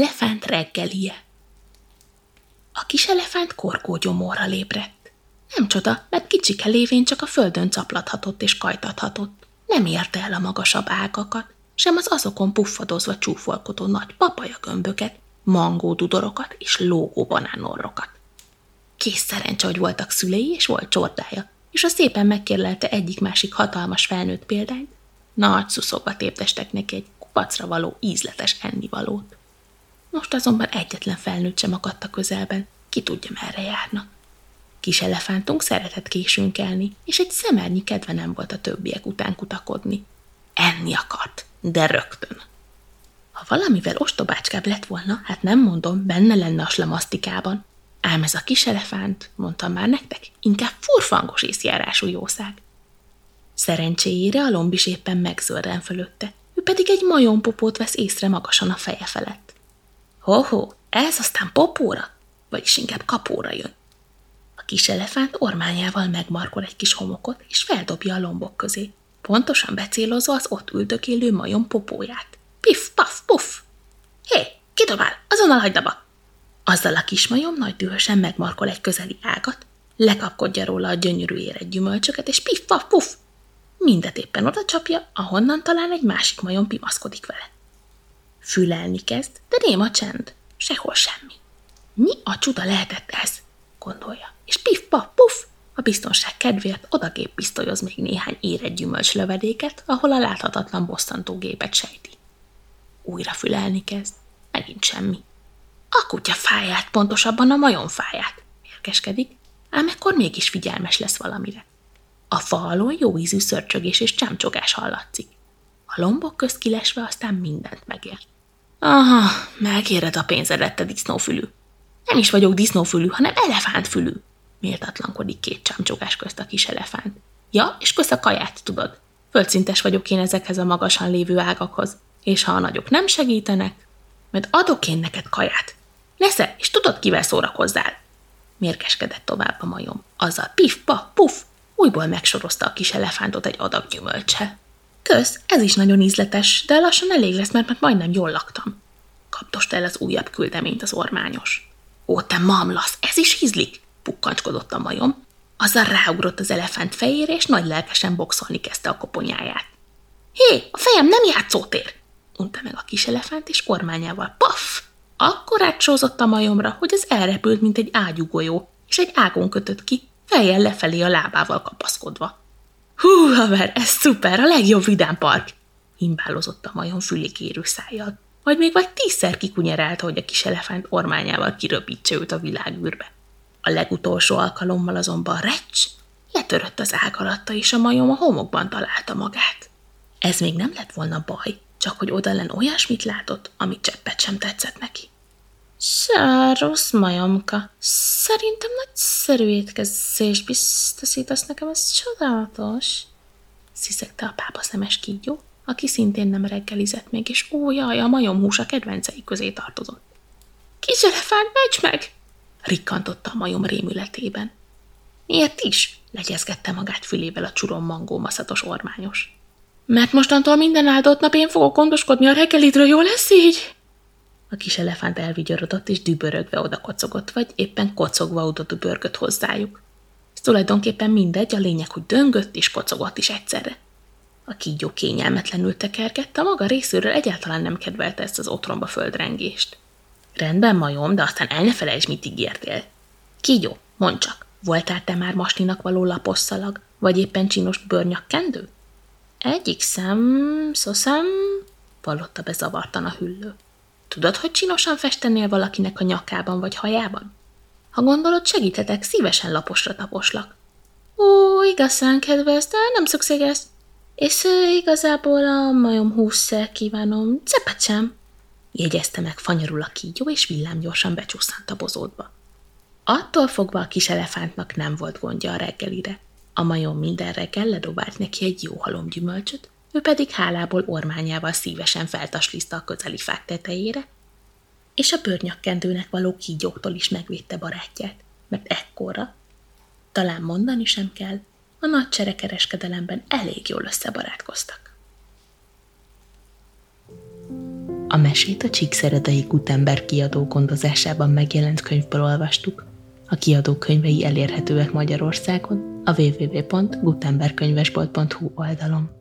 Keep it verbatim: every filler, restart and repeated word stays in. elefánt reggelije. A kis elefánt korkógyomorra lébredt. Nem csoda, mert kicsike lévén csak a földön caplathatott és kajtathatott. Nem érte el a magasabb ágakat, sem az azokon puffadozva csúfolkodó nagy papajagömböket, mangódudorokat és lógó banánorrokat. Kész szerencse, hogy voltak szülei és volt csordája, és a szépen megkérlelte egyik-másik hatalmas felnőtt példányt, nagy szuszokba tépdestek neki egy kupacra való ízletes ennivalót. Most azonban egyetlen felnőtt sem akadt a közelben, ki tudja, merre járnak. Kis elefántunk szeretett későnkelni, és egy szemernyi kedve nem volt a többiek után kutakodni. Enni akart, de rögtön. Ha valamivel ostobácskább lett volna, hát nem mondom, benne lenne a slamasztikában. Ám ez a kis elefánt, mondtam már nektek, inkább furfangos észjárású jószág. Szerencséjére a lombis éppen megzörren fölötte, ő pedig egy majompopót vesz észre magasan a feje felett. Ho-ho, ez aztán popóra, vagyis inkább kapóra jön. A kis elefánt ormányával megmarkol egy kis homokot, és feldobja a lombok közé, pontosan becélozva az ott üldögélő majom popóját. Piff, paff, puff! Hé, kidobál, azonnal hagyd abba! Azzal a kis majom nagy dühösen megmarkol egy közeli ágat, lekapkodja róla a gyönyörű érett gyümölcsöket, és piff, paff, puff! Mindet éppen oda csapja, ahonnan talán egy másik majom pimaszkodik vele. Fülelni kezd, de néma csend, sehol semmi. Mi a csuda lehetett ez? Gondolja, és piff, paff, puff! A biztonság kedvéért odagép pisztolyoz még néhány érett gyümölcslövedéket, ahol a láthatatlan bosszantógépet sejti. Újra fülelni kezd, megint semmi. A kutya fáját, pontosabban a majom fáját, érkeskedik, ám ekkor mégis figyelmes lesz valamire. A fa alól jó ízű szörcsögés és csámcsogás hallatszik. A lombok közt kilesve aztán mindent megér. Aha, megéred a pénzedet, te disznófülű. Nem is vagyok disznófülű, hanem elefántfülű. Méltatlankodik két csámcsogás közt a kis elefánt. Ja, és kösz a kaját, tudod. Földszintes vagyok én ezekhez a magasan lévő ágakhoz, és ha a nagyok nem segítenek, majd adok én neked kaját. Leszel, és tudod, kivel szórakozzál? Mérgeskedett tovább a majom. Azzal piff, pa, puff, újból megsorozta a kis elefántot egy adag gyümölcse. Kösz, ez is nagyon ízletes, de lassan elég lesz, mert már majdnem jól laktam. Kapdosta el az újabb küldeményt az ormányos. Ó, te mamlasz, ez is ízlik? Pukkancskodott a majom. Azzal ráugrott az elefánt fejére, és nagy lelkesen boxolni kezdte a koponyáját. Hé, a fejem nem játszótér! Unta meg a kis elefánt, és ormányával paf! Akkor átsózott a majomra, hogy ez elrepült, mint egy ágyúgolyó, és egy ágon kötött ki, fejjel lefelé a lábával kapaszkodva. Hú, haver, ez szuper, a legjobb vidámpark! Himbálozott a majom fülikérő szájjal, majd még vagy tízszer kikunyerelte, hogy a kis elefánt ormányával kiröpítse őt a világűrbe. A legutolsó alkalommal azonban recs, letörött az ág alatta, és a majom a homokban találta magát. Ez még nem lett volna baj, csak hogy odalen olyasmit látott, ami cseppet sem tetszett neki. Sáros majomka, szerintem nagyszerű étkezést biztosítasz nekem, ez csodálatos, sziszegte a pápaszemes kígyó, aki szintén nem reggelizett még, és ó, jaj, a majomhús a kedvencei közé tartozott. Kis elefánt, menj meg! Rikkantotta a majom rémületében. Miért is? Legyezgette magát fülével a csuron mangó maszatos ormányos. Mert mostantól minden áldott nap én fogok gondoskodni a reggelidről, jó lesz így? A kis elefánt elvigyorodott, és dübörögve oda kocogott, vagy éppen kocogva oda dübörgött hozzájuk. Ez tulajdonképpen mindegy, a lényeg, hogy döngött és kocogott is egyszerre. A kígyó kényelmetlenül tekergett, a maga részéről egyáltalán nem kedvelte ezt az otromba földrengést. Rendben, majom, de aztán el ne felejtsd, mit ígértél. Kígyó, mondd csak, voltál te már maslinak való lapos szalag, vagy éppen csinos bőrnyakkendő? Egyik szem, szoszem, vallotta be zavartan a hüllő. Tudod, hogy csinosan festenél valakinek a nyakában vagy hajában? Ha gondolod, segíthetek, szívesen laposra taposlak. Ó, igazán kedves, de nem szükséges. És igazából a majom hússzel kívánom, cepet sem. Jegyezte meg fanyarul a kígyó, és villámgyorsan becsusszant a bozótba. Attól fogva a kis elefántnak nem volt gondja a reggelire. A majom minden reggel ledobált neki egy jó halomgyümölcsöt, ő pedig hálából ormányával szívesen feltaslizta a közeli fák tetejére, és a bőrnyakkendőnek való kígyóktól is megvédte barátját, mert ekkorra, talán mondani sem kell, a nagy cserekereskedelemben elég jól összebarátkoztak. A mesét a csíkszeredai Gutenberg Kiadó gondozásában megjelent könyvből olvastuk. A kiadó könyvei elérhetőek Magyarországon a double-u double-u double-u pont gutenberg könyvesbolt pont hu oldalon.